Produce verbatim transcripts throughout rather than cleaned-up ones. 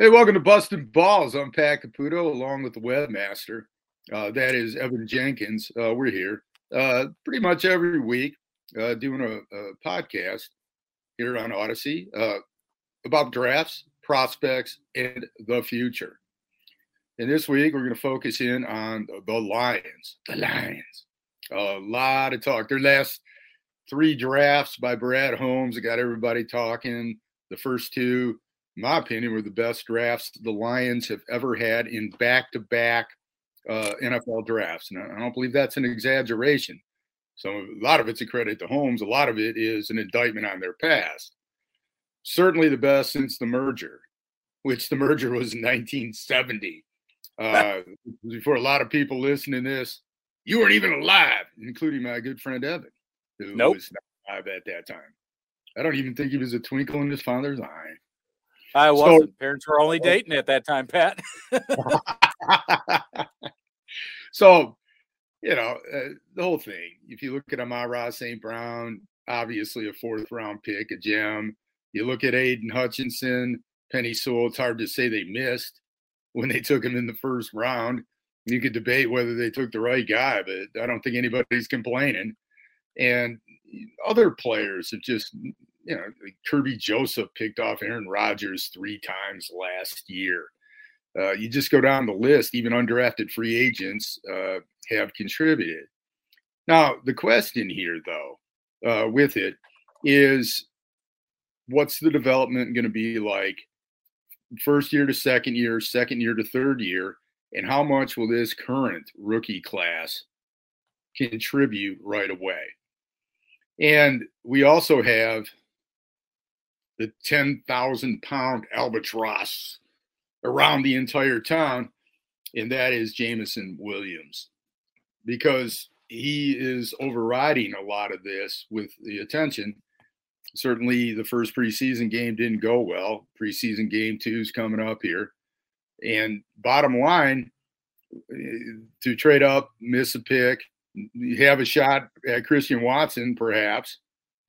Hey, welcome to Bustin' Balls. I'm Pat Caputo, along with the webmaster. Uh, that is Evan Jankens. Uh, we're here uh, pretty much every week uh, doing a, a podcast here on Odyssey uh, about drafts, prospects, and the future. And this week, we're going to focus in on the Lions. The Lions. A lot of talk. Their last three drafts by Brad Holmes got everybody talking. The first two, in my opinion, were the best drafts the Lions have ever had in back-to-back uh, N F L drafts. And I don't believe that's an exaggeration. So a lot of it's a credit to Holmes. A lot of it is an indictment on their past. Certainly the best since the merger, which the merger was in nineteen seventy. Uh, for a lot of people listening to this, you weren't even alive, including my good friend Evan, who nope. was not alive at that time. I don't even think he was a twinkle in his father's eye. I wasn't. So, parents were only dating at that time, Pat. So, you know, uh, the whole thing. If you look at Amon-Ra Saint Brown, obviously a fourth-round pick, a gem. You look at Aiden Hutchinson, Penny Sewell, it's hard to say they missed when they took him in the first round. You could debate whether they took the right guy, but I don't think anybody's complaining. And other players have just – you know, Kirby Joseph picked off Aaron Rodgers three times last year. Uh, you just go down the list, even undrafted free agents uh, have contributed. Now, the question here, though, uh, with it is what's the development going to be like first year to second year, second year to third year, and how much will this current rookie class contribute right away? And we also have the ten thousand pound albatross around the entire town, and that is Jameson Williams, because he is overriding a lot of this with the attention. Certainly the first preseason game didn't go well. Preseason game two is coming up here. And bottom line, to trade up, miss a pick, you have a shot at Christian Watson, perhaps,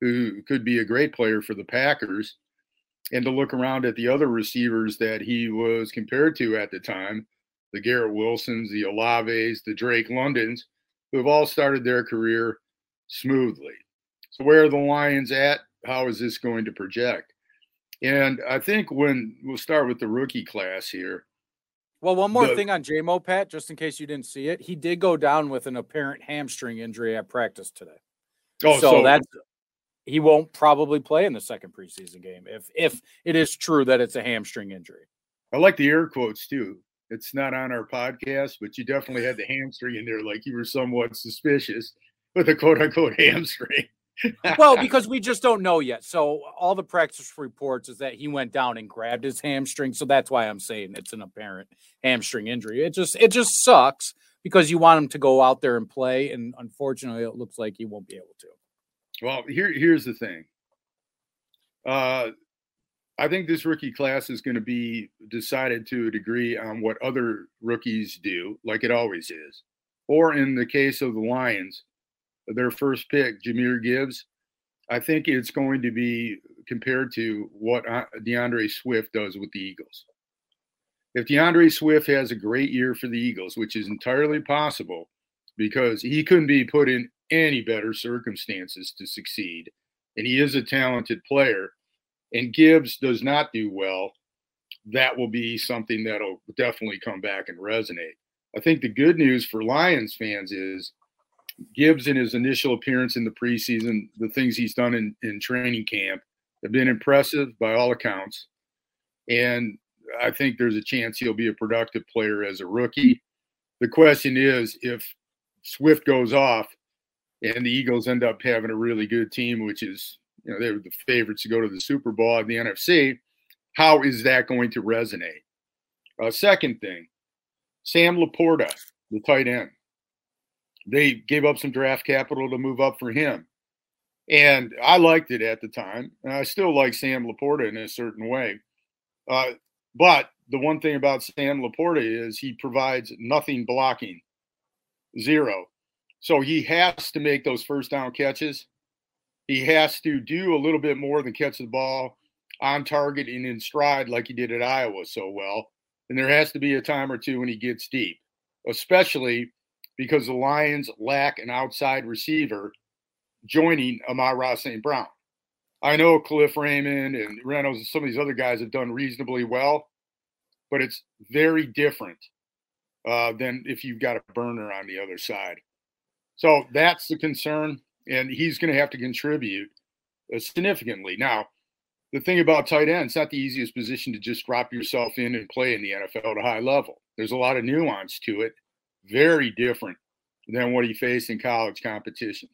who could be a great player for the Packers, and to look around at the other receivers that he was compared to at the time, the Garrett Wilsons, the Olaves, the Drake Londons, who have all started their career smoothly. So where are the Lions at? How is this going to project? And I think when we'll start with the rookie class here. Well, one more the, thing on J-Mo, Pat, just in case you didn't see it. He did go down with an apparent hamstring injury at practice today. Oh, so, so that's – he won't probably play in the second preseason game if if it is true that it's a hamstring injury. I like the air quotes, too. It's not on our podcast, but you definitely had the hamstring in there like you were somewhat suspicious with a quote-unquote hamstring. Well, because we just don't know yet. So all the practice reports is that he went down and grabbed his hamstring, so that's why I'm saying it's an apparent hamstring injury. It just it just sucks because you want him to go out there and play, and unfortunately it looks like he won't be able to. Well, here, here's the thing. Uh, I think this rookie class is going to be decided to a degree on what other rookies do, like it always is. Or in the case of the Lions, their first pick, Jahmyr Gibbs, I think it's going to be compared to what DeAndre Swift does with the Eagles. If DeAndre Swift has a great year for the Eagles, which is entirely possible because he couldn't be put in any better circumstances to succeed, and he is a talented player, and Gibbs does not do well, that will be something that'll definitely come back and resonate. I think the good news for Lions fans is Gibbs, in his initial appearance in the preseason, the things he's done in, in training camp have been impressive by all accounts, and I think there's a chance he'll be a productive player as a rookie. The question is, if Swift goes off, and the Eagles end up having a really good team, which is, you know, they were the favorites to go to the Super Bowl in the N F C. How is that going to resonate? Uh, second thing, Sam Laporta, the tight end. They gave up some draft capital to move up for him. And I liked it at the time. And I still like Sam Laporta in a certain way. Uh, but the one thing about Sam Laporta is he provides nothing blocking, zero. So he has to make those first down catches. He has to do a little bit more than catch the ball on target and in stride like he did at Iowa so well. And there has to be a time or two when he gets deep, especially because the Lions lack an outside receiver joining Amon-Ra Saint Brown. I know Khalif Raymond and Reynolds and some of these other guys have done reasonably well, but it's very different uh, than if you've got a burner on the other side. So that's the concern, and he's going to have to contribute uh, significantly. Now, the thing about tight end, it's not the easiest position to just drop yourself in and play in the N F L at a high level. There's a lot of nuance to it, very different than what he faced in college competition.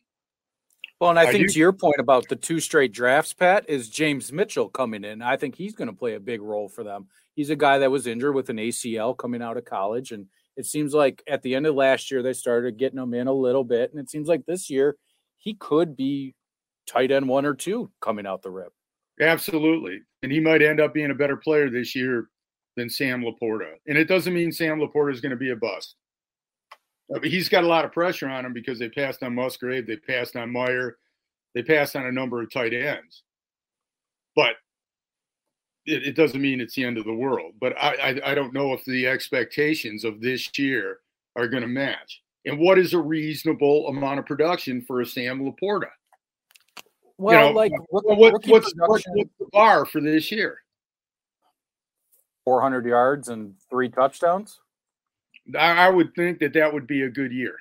Well, and I, I think do. to your point about the two straight drafts, Pat, is James Mitchell coming in. I think he's going to play a big role for them. He's a guy that was injured with an A C L coming out of college, and it seems like at the end of last year they started getting him in a little bit, and it seems like this year he could be tight end one or two coming out the rip. Absolutely, and he might end up being a better player this year than Sam Laporta. And it doesn't mean Sam Laporta is going to be a bust. I mean, he's got a lot of pressure on him because they passed on Musgrave, they passed on Meyer, they passed on a number of tight ends. But it, it doesn't mean it's the end of the world. But I, I, I don't know if the expectations of this year are going to match. And what is a reasonable amount of production for a Sam Laporta? Well, you know, like what, what, what's, what's the bar for this year? four hundred yards and three touchdowns? I would think that that would be a good year.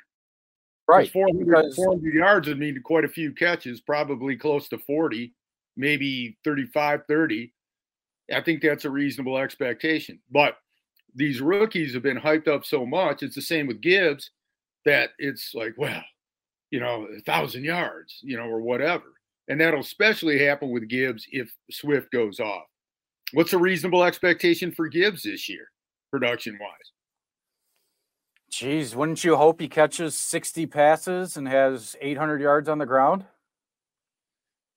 Right. four hundred, because, four hundred yards would mean quite a few catches, probably close to forty, maybe thirty-five, thirty. I think that's a reasonable expectation. But these rookies have been hyped up so much. It's the same with Gibbs that it's like, well, you know, one thousand yards, you know, or whatever. And that'll especially happen with Gibbs if Swift goes off. What's a reasonable expectation for Gibbs this year, production-wise? Jeez, wouldn't you hope he catches sixty passes and has eight hundred yards on the ground?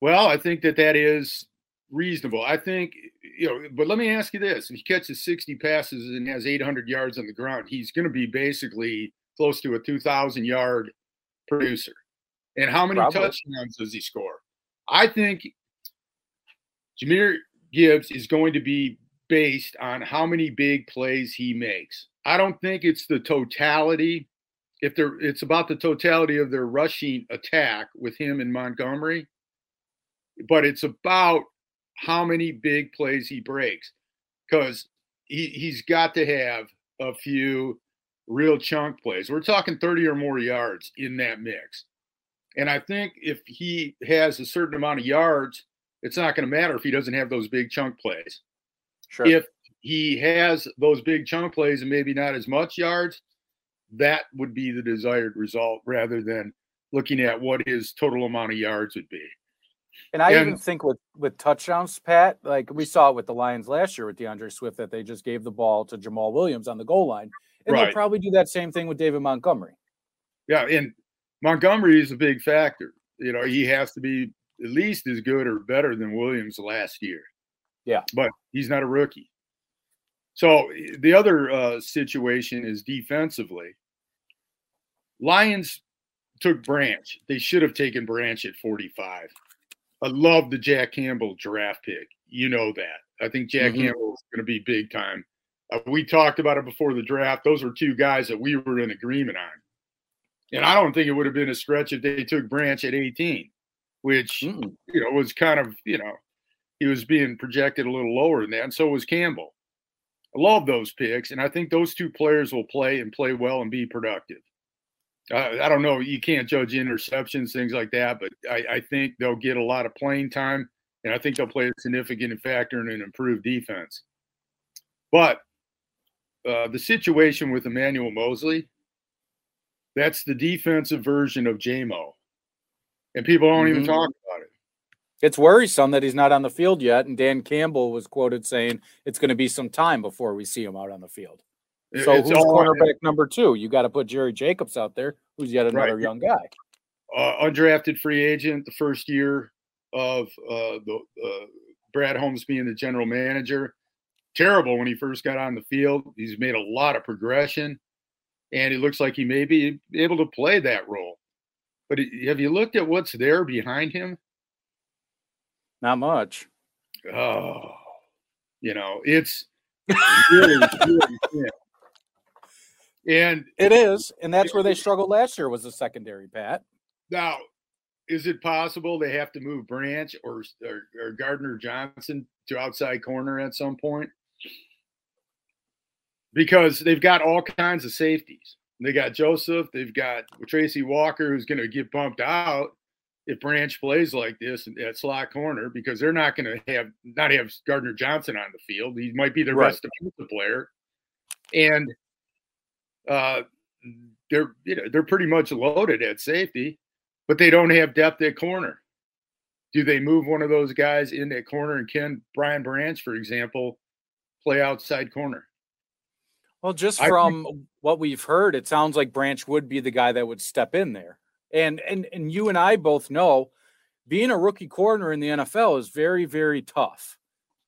Well, I think that that is reasonable. I think, you know, but let me ask you this. If he catches sixty passes and has eight hundred yards on the ground, he's going to be basically close to a two thousand yard producer. And how many Probably. touchdowns does he score? I think Jahmyr Gibbs is going to be based on how many big plays he makes. I don't think it's the totality. If they're, it's about the totality of their rushing attack with him and Montgomery, but it's about how many big plays he breaks, because he, he's got to have a few real chunk plays. We're talking thirty or more yards in that mix. And I think if he has a certain amount of yards, it's not going to matter if he doesn't have those big chunk plays. Sure. If he has those big chunk plays and maybe not as much yards, that would be the desired result rather than looking at what his total amount of yards would be. And I and, even think with, with touchdowns, Pat, like we saw it with the Lions last year with DeAndre Swift, that they just gave the ball to Jamal Williams on the goal line. And right. They'll probably do that same thing with David Montgomery. Yeah, and Montgomery is a big factor. You know, he has to be at least as good or better than Williams last year. Yeah. But he's not a rookie. So the other uh, situation is defensively. Lions took Branch. They should have taken Branch at forty-five. I love the Jack Campbell draft pick. You know that. I think Jack mm-hmm. Campbell is going to be big time. Uh, we talked about it before the draft. Those were two guys that we were in agreement on. And I don't think it would have been a stretch if they took Branch at eighteen, which mm-hmm. you know was kind of, you know, he was being projected a little lower than that, and so was Campbell. I love those picks, and I think those two players will play and play well and be productive. I, I don't know. You can't judge interceptions, things like that, but I, I think they'll get a lot of playing time, and I think they'll play a significant factor in an improved defense. But uh, the situation with Emmanuel Moseley, that's the defensive version of J-Mo, and people don't mm-hmm. even talk about it. It's worrisome that he's not on the field yet, and Dan Campbell was quoted saying it's going to be some time before we see him out on the field. So it's who's cornerback number two? You got to put Jerry Jacobs out there, who's yet another right. young guy. Uh, undrafted free agent, the first year of uh, the uh, Brad Holmes being the general manager. Terrible when he first got on the field. He's made a lot of progression, and it looks like he may be able to play that role. But have you looked at what's there behind him? Not much. oh, you know, it's really, really thin. And it is, and that's it, where they struggled last year was the secondary, Pat. Now, is it possible they have to move Branch or or, or Gardner-Johnson to outside corner at some point? Because they've got all kinds of safeties. They got Joseph. They've got Tracy Walker, who's going to get bumped out if Branch plays like this at slot corner, because they're not going to have not have Gardner-Johnson on the field. He might be the right. best defensive player, and uh, they're you know they're pretty much loaded at safety, but they don't have depth at corner. Do they move one of those guys in that corner? And can Brian Branch, for example, play outside corner? Well, just from think, what we've heard, it sounds like Branch would be the guy that would step in there. And and and you and I both know being a rookie corner in the N F L is very, very tough.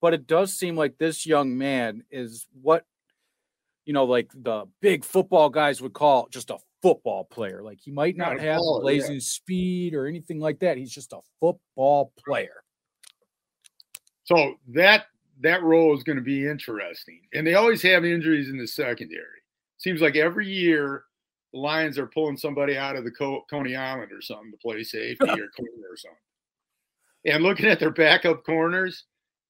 But it does seem like this young man is what, you know, like the big football guys would call just a football player. Like he might not have baller, blazing yeah. speed or anything like that. He's just a football player. So that that role is going to be interesting. And they always have injuries in the secondary. Seems like every year the Lions are pulling somebody out of the Co- Coney Island or something to play safety or corner or something. And looking at their backup corners,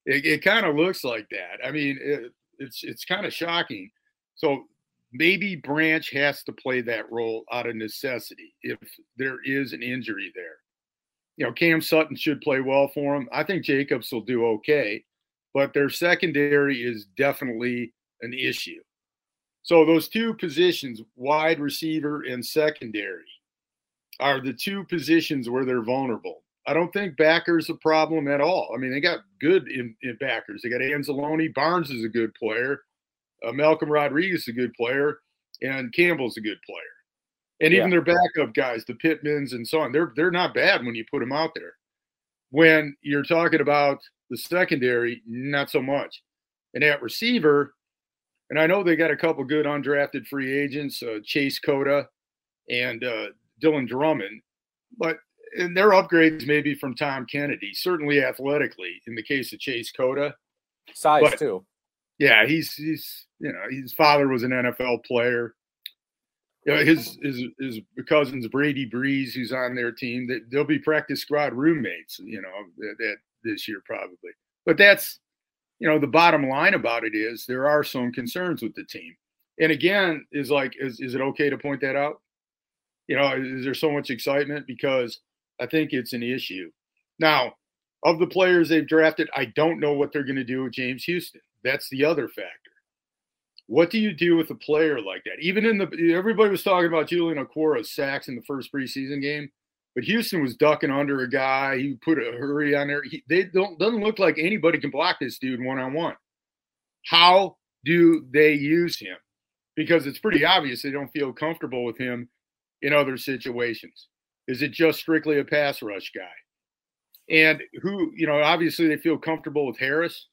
it, it kind of looks like that. I mean, it, it's it's kind of shocking. So maybe Branch has to play that role out of necessity if there is an injury there. You know, Cam Sutton should play well for him. I think Jacobs will do okay. But their secondary is definitely an issue. So those two positions, wide receiver and secondary, are the two positions where they're vulnerable. I don't think backer's a problem at all. I mean, they got good in, in backers. They got Anzalone. Barnes is a good player. Uh, Malcolm Rodriguez is a good player. And Campbell's a good player. And yeah. even their backup guys, the Pittmans and so on, they're they're not bad when you put them out there. When you're talking about the secondary, not so much. And at receiver, and I know they got a couple good undrafted free agents, uh, Chase Cota and uh, Dylan Drummond, but and their upgrades maybe from Tom Kennedy, certainly athletically in the case of Chase Cota. Size but, too. Yeah, he's he's you know his father was an N F L player. You know, his his his cousins Brady Breeze, who's on their team, that they'll be practice squad roommates. You know that. that this year probably. But that's, you know, the bottom line about it is there are some concerns with the team. And again, is like, is, is it okay to point that out? You know, is there so much excitement? Because I think it's an issue. Now, of the players they've drafted, I don't know what they're going to do with James Houston. That's the other factor. What do you do with a player like that? Even in the, everybody was talking about Julian Okwara's sacks in the first preseason game. But Houston was ducking under a guy. He put a hurry on there. He, they don't doesn't look like anybody can block this dude one-on-one. How do they use him? Because it's pretty obvious they don't feel comfortable with him in other situations. Is it just strictly a pass rush guy? And who, you know, obviously they feel comfortable with Harris.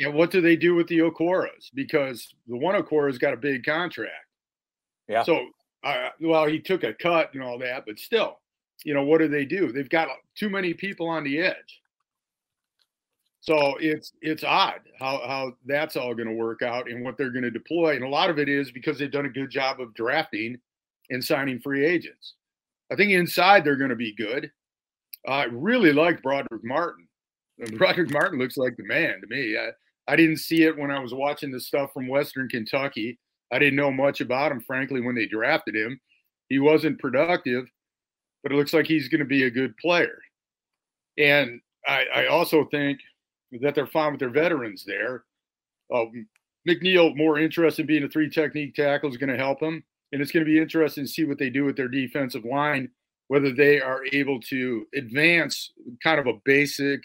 And what do they do with the Okoras? Because the one Okora's got a big contract. Yeah. So, uh, well, he took a cut and all that, but still. You know, what do they do? They've got too many people on the edge. So it's it's odd how, how that's all going to work out and what they're going to deploy. And a lot of it is because they've done a good job of drafting and signing free agents. I think inside they're going to be good. Uh, I really like Broderick Martin. Broderick Martin looks like the man to me. I, I didn't see it when I was watching the stuff from Western Kentucky. I didn't know much about him, frankly, when they drafted him. He wasn't productive. But it looks like he's going to be a good player. And I, I also think that they're fine with their veterans there. Uh, McNeil, more interested in being a three-technique tackle, is going to help him. And it's going to be interesting to see what they do with their defensive line, whether they are able to advance kind of a basic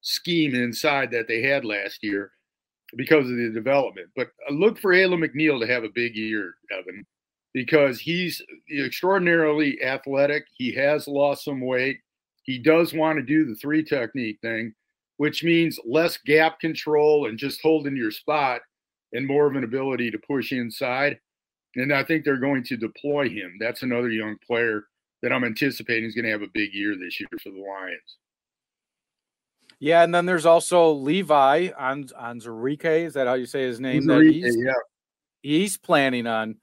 scheme inside that they had last year because of the development. But look for Alon McNeil to have a big year, Evan. Because he's extraordinarily athletic. He has lost some weight. He does want to do the three technique thing, which means less gap control and just holding your spot and more of an ability to push inside. And I think they're going to deploy him. That's another young player that I'm anticipating is going to have a big year this year for the Lions. Yeah, and then there's also Levi Onwuzurike. Is that how you say his name? That he's, yeah. He's planning on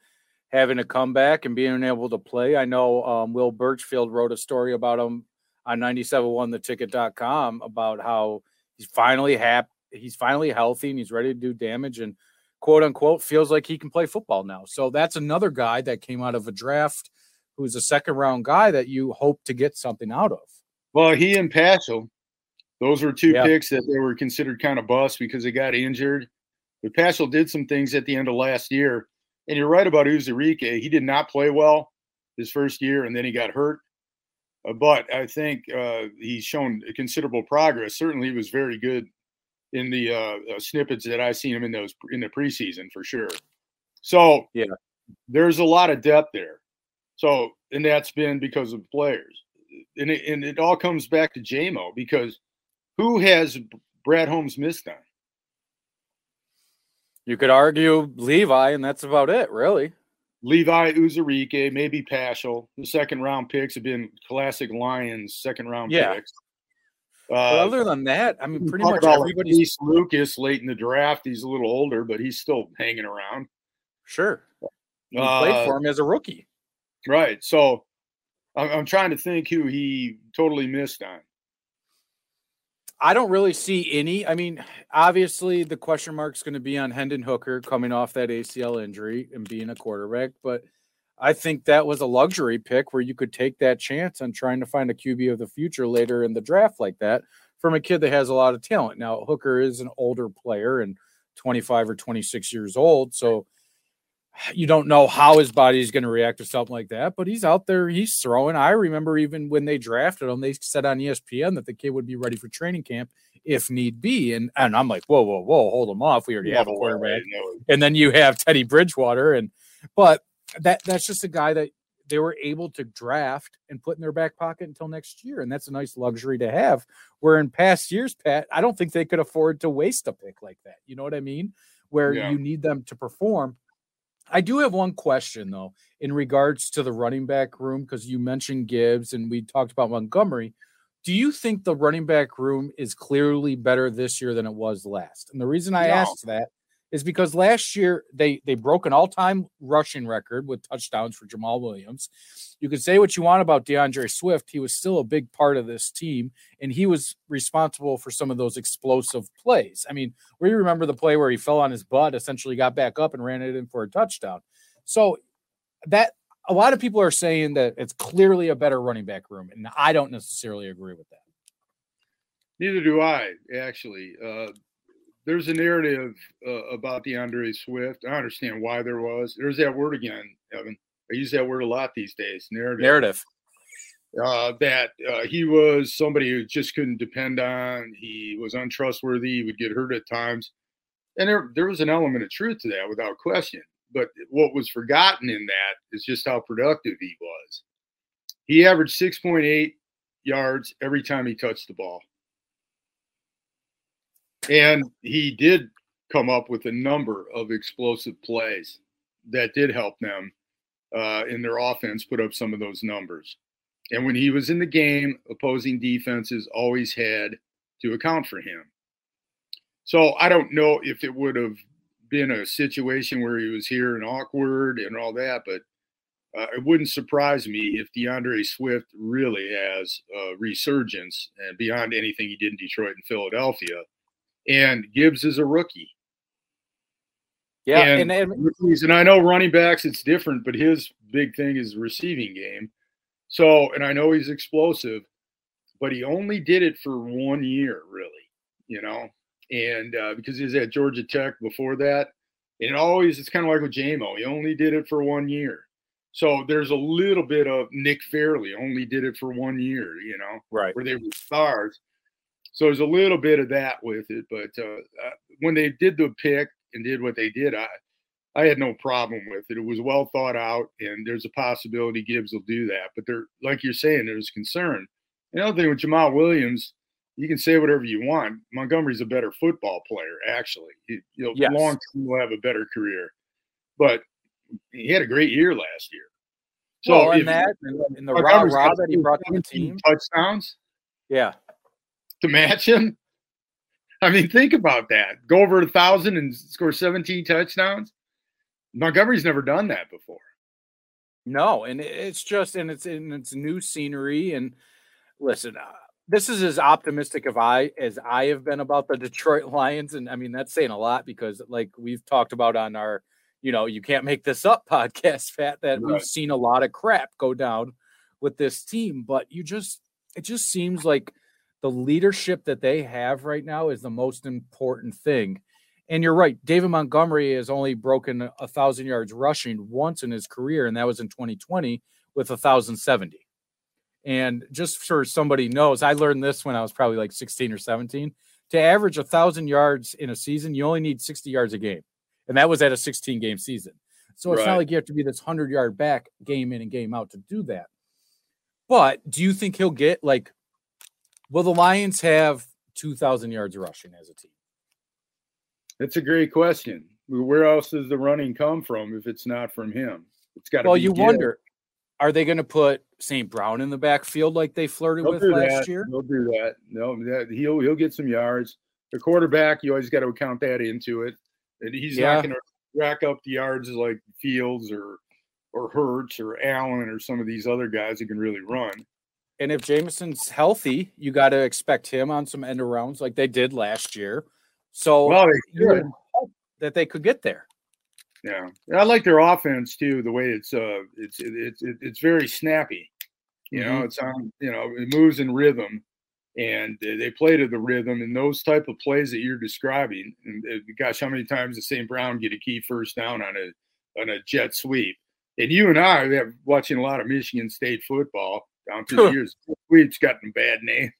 having a comeback and being able to play. I know um, Will Birchfield wrote a story about him on ninety-seven point one the ticket dot com about how he's finally happy, he's finally healthy, and he's ready to do damage and quote unquote feels like he can play football now. So that's another guy that came out of a draft who's a second round guy that you hope to get something out of. Well, he and Paschal, those were two yeah. picks that they were considered kind of bust because they got injured. But Paschal did some things at the end of last year. And you're right about Onwuzurike. He did not play well his first year, and then he got hurt. Uh, but I think uh, he's shown considerable progress. Certainly he was very good in the uh, uh, snippets that I've seen him in those in the preseason for sure. So yeah, there's a lot of depth there. So and that's been because of players. And it, and it all comes back to J-Mo, because who has Brad Holmes missed on? You could argue Levi, and that's about it, really. Levi Onwuzurike, maybe Paschal. The second-round picks have been classic Lions second-round yeah. picks. Uh, well, other than that, I mean, pretty much everybody's – Reese Lucas late in the draft. He's a little older, but he's still hanging around. Sure. He uh, played for him as a rookie. Right. So I'm trying to think who he totally missed on. I don't really see any. I mean, obviously the question mark's going to be on Hendon Hooker coming off that A C L injury and being a quarterback, but I think that was a luxury pick where you could take that chance on trying to find a Q B of the future later in the draft like that from a kid that has a lot of talent. Now, Hooker is an older player and twenty-five or twenty-six years old, so you don't know how his body is going to react to something like that, but he's out there, he's throwing. I remember even when they drafted him, they said on E S P N that the kid would be ready for training camp if need be. And, and I'm like, whoa, whoa, whoa, hold him off. We already yeah, have a quarterback. Right. And then you have Teddy Bridgewater. And, but that, that's just a guy that they were able to draft and put in their back pocket until next year. And that's a nice luxury to have, where in past years, Pat, I don't think they could afford to waste a pick like that. You know what I mean? Where yeah. you need them to perform. I do have one question, though, in regards to the running back room, because you mentioned Gibbs and we talked about Montgomery. Do you think the running back room is clearly better this year than it was last? And the reason I no. asked that is because last year they, they broke an all-time rushing record with touchdowns for Jamal Williams. You can say what you want about DeAndre Swift. He was still a big part of this team, and he was responsible for some of those explosive plays. I mean, we remember the play where he fell on his butt, essentially got back up and ran it in for a touchdown. So that a lot of people are saying that it's clearly a better running back room, and I don't necessarily agree with that. Neither do I, actually. Uh, There's a narrative uh, about DeAndre Swift. I understand why there was. There's that word again, Evan. I use that word a lot these days, narrative. Narrative. Uh, that uh, he was somebody who just couldn't depend on. He was untrustworthy. He would get hurt at times. And there, there was an element of truth to that without question. But what was forgotten in that is just how productive he was. He averaged six point eight yards every time he touched the ball. And he did come up with a number of explosive plays that did help them uh, in their offense put up some of those numbers. And when he was in the game, opposing defenses always had to account for him. So I don't know if it would have been a situation where he was here and awkward and all that, but uh, it wouldn't surprise me if DeAndre Swift really has a resurgence and beyond anything he did in Detroit and Philadelphia. And Gibbs is a rookie. Yeah. And, and, and, and I know running backs, it's different, but his big thing is receiving game. So, and I know he's explosive, but he only did it for one year, really, you know, and uh, because he was at Georgia Tech before that. And always, it's kind of like with J-Mo, he only did it for one year. So there's a little bit of Nick Fairley only did it for one year, you know, right, where they were stars. So there's a little bit of that with it, but uh, when they did the pick and did what they did, I, I had no problem with it. It was well thought out, and there's a possibility Gibbs will do that. But there, like you're saying, there's concern. Another thing with Jamal Williams, you can say whatever you want. Montgomery's a better football player, actually. He, you know, yes. Long term will have a better career, but he had a great year last year. So well, and if, that in the rah-rah that he brought to the team, touchdowns, yeah. to match him, I mean, think about that. Go over a thousand and score seventeen touchdowns. Montgomery's never done that before. No, and it's just, and it's in its new scenery. And listen, uh, this is as optimistic of I as I have been about the Detroit Lions. And I mean, that's saying a lot because, like we've talked about on our, you know, you can't make this up podcast, Pat, that right. We've seen a lot of crap go down with this team, but you just, it just seems like the leadership that they have right now is the most important thing. And you're right. David Montgomery has only broken a thousand yards rushing once in his career. And that was in twenty twenty with one thousand seventy. And just for somebody knows, I learned this when I was probably like sixteen or seventeen, to average a thousand yards in a season, you only need sixty yards a game. And that was at a sixteen game season. So it's right. Not like you have to be this hundred yard back game in and game out to do that. But do you think he'll get like, will the Lions have two thousand yards rushing as a team? That's a great question. Where else does the running come from if it's not from him? It's got to well, be. Well, you Gibbs. Wonder, are they going to put Saint Brown in the backfield like they flirted They'll with last that. year? They'll do that. No, that, he'll he'll get some yards. The quarterback, you always got to account that into it. And he's yeah. not going to rack up the yards like Fields or or Hurts or Allen or some of these other guys who can really run. And if Jameson's healthy, you got to expect him on some end arounds like they did last year. So well, they you would hope that they could get there. Yeah, and I like their offense too. The way it's uh, it's it's it, it's very snappy. You mm-hmm. know, it's on. You know, it moves in rhythm, and they play to the rhythm. And those type of plays that you're describing, and gosh, how many times does Saint Brown get a key first down on a on a jet sweep? And you and I have watching a lot of Michigan State football down through the years. Sweeps gotten a bad name.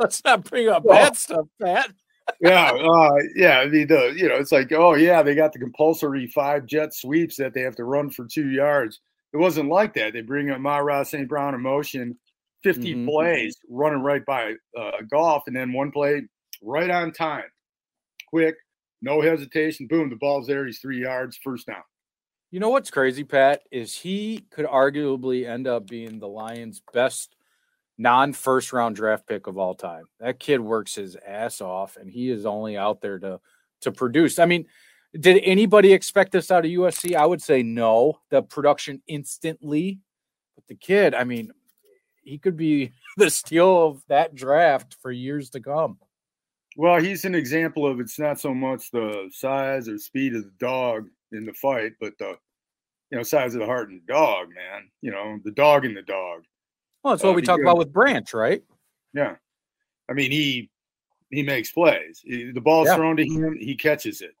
Let's not bring up well, bad stuff, Pat. yeah, uh, yeah. I mean, the, you know, it's like, oh yeah, they got the compulsory five jet sweeps that they have to run for two yards. It wasn't like that. They bring Amon-Ra Saint Brown in motion, fifty mm-hmm. plays, running right by uh, golf, and then one play right on time, quick, no hesitation. Boom, the ball's there. He's three yards, first down. You know what's crazy, Pat, is he could arguably end up being the Lions' best non-first round draft pick of all time. That kid works his ass off, and he is only out there to to produce. I mean, did anybody expect this out of U S C? I would say no. The production instantly, but the kid, I mean, he could be the steal of that draft for years to come. Well, he's an example of it's not so much the size or speed of the dog in the fight, but the you know size of the heart and the dog, man. You know, the dog in the dog. Well, that's what uh, we talk about with Branch, right? Yeah. I mean, he he makes plays. He, the ball's yeah. thrown to him, he catches it.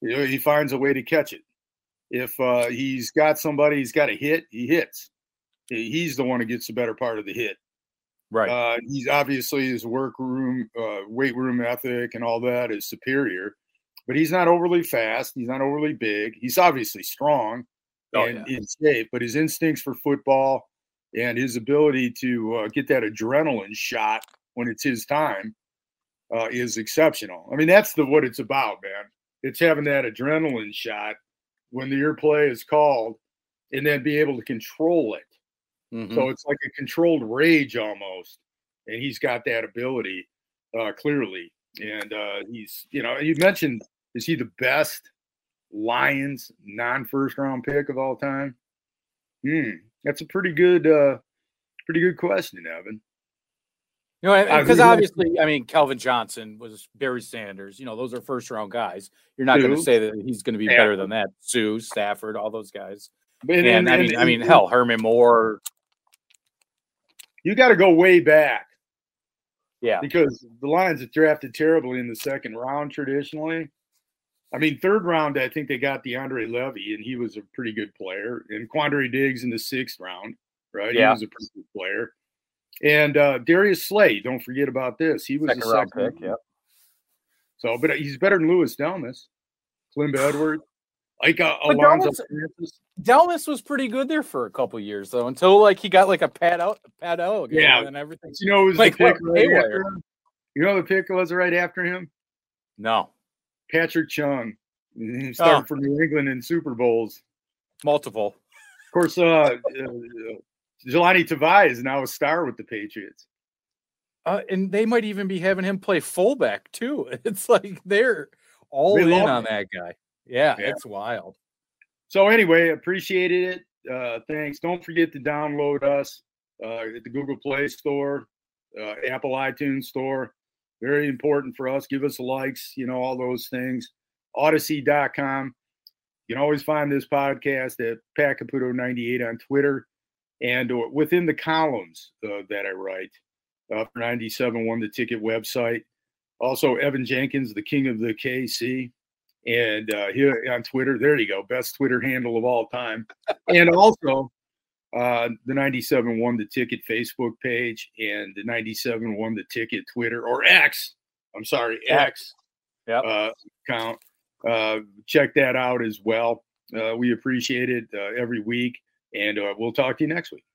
You know, he finds a way to catch it. If uh, he's got somebody, he's got a hit, he hits. He's the one who gets the better part of the hit. Right. Uh, he's obviously his workroom, uh, weight room ethic and all that is superior. But he's not overly fast. He's not overly big. He's obviously strong oh, and yeah. in shape, but his instincts for football – and his ability to uh, get that adrenaline shot when it's his time uh, is exceptional. I mean, that's the what it's about, man. It's having that adrenaline shot when your play is called and then be able to control it. Mm-hmm. So it's like a controlled rage almost, and he's got that ability uh, clearly. And uh, he's, you know, you mentioned, is he the best Lions non-first-round pick of all time? Hmm. That's a pretty good, uh, pretty good question, Evan. You know, because obviously, I mean, Kelvin Johnson was Barry Sanders. You know, those are first-round guys. You're not going to say that he's going to be yeah. better than that. Sue, Stafford, all those guys. And, and, and I mean, and, I mean, hell, Herman Moore. You got to go way back. Yeah, because the Lions have drafted terribly in the second round traditionally. I mean, third round, I think they got DeAndre Levy, and he was a pretty good player. And Quandre Diggs in the sixth round, right? Yeah. He was a pretty good player. And uh, Darius Slay, don't forget about this. He was second a second round pick, yeah. So, but he's better than Louis Delmas, Clem Edwards, Ike Alonzo. Delmas, Delmas was pretty good there for a couple years, though, until like he got like a Pat out, Pat out, yeah, and everything. You know, it was like, the pick right after him? You know, the pick was right after him. No. Patrick Chung, he started oh. for New England in Super Bowls. Multiple. Of course, uh, uh, Jelani Tavai is now a star with the Patriots. Uh, and they might even be having him play fullback too. It's like they're all they in on him. That guy. Yeah, yeah, it's wild. So anyway, appreciated it. Uh, thanks. Don't forget to download us uh, at the Google Play Store, uh, Apple iTunes Store. Very important for us. Give us likes, you know, all those things. Odyssey dot com. You can always find this podcast at Pat Caputo ninety-eight on Twitter and or within the columns uh, that I write. Uh, for ninety-seven point one The Ticket website. Also, Evan Jankens, the king of the K C. And uh, here on Twitter, there you go, best Twitter handle of all time. And also uh, the ninety-seven point one The Ticket Facebook page and the ninety-seven point one The Ticket Twitter or X. I'm sorry, X yep. uh, account. Uh, check that out as well. Uh, we appreciate it uh, every week. And uh, we'll talk to you next week.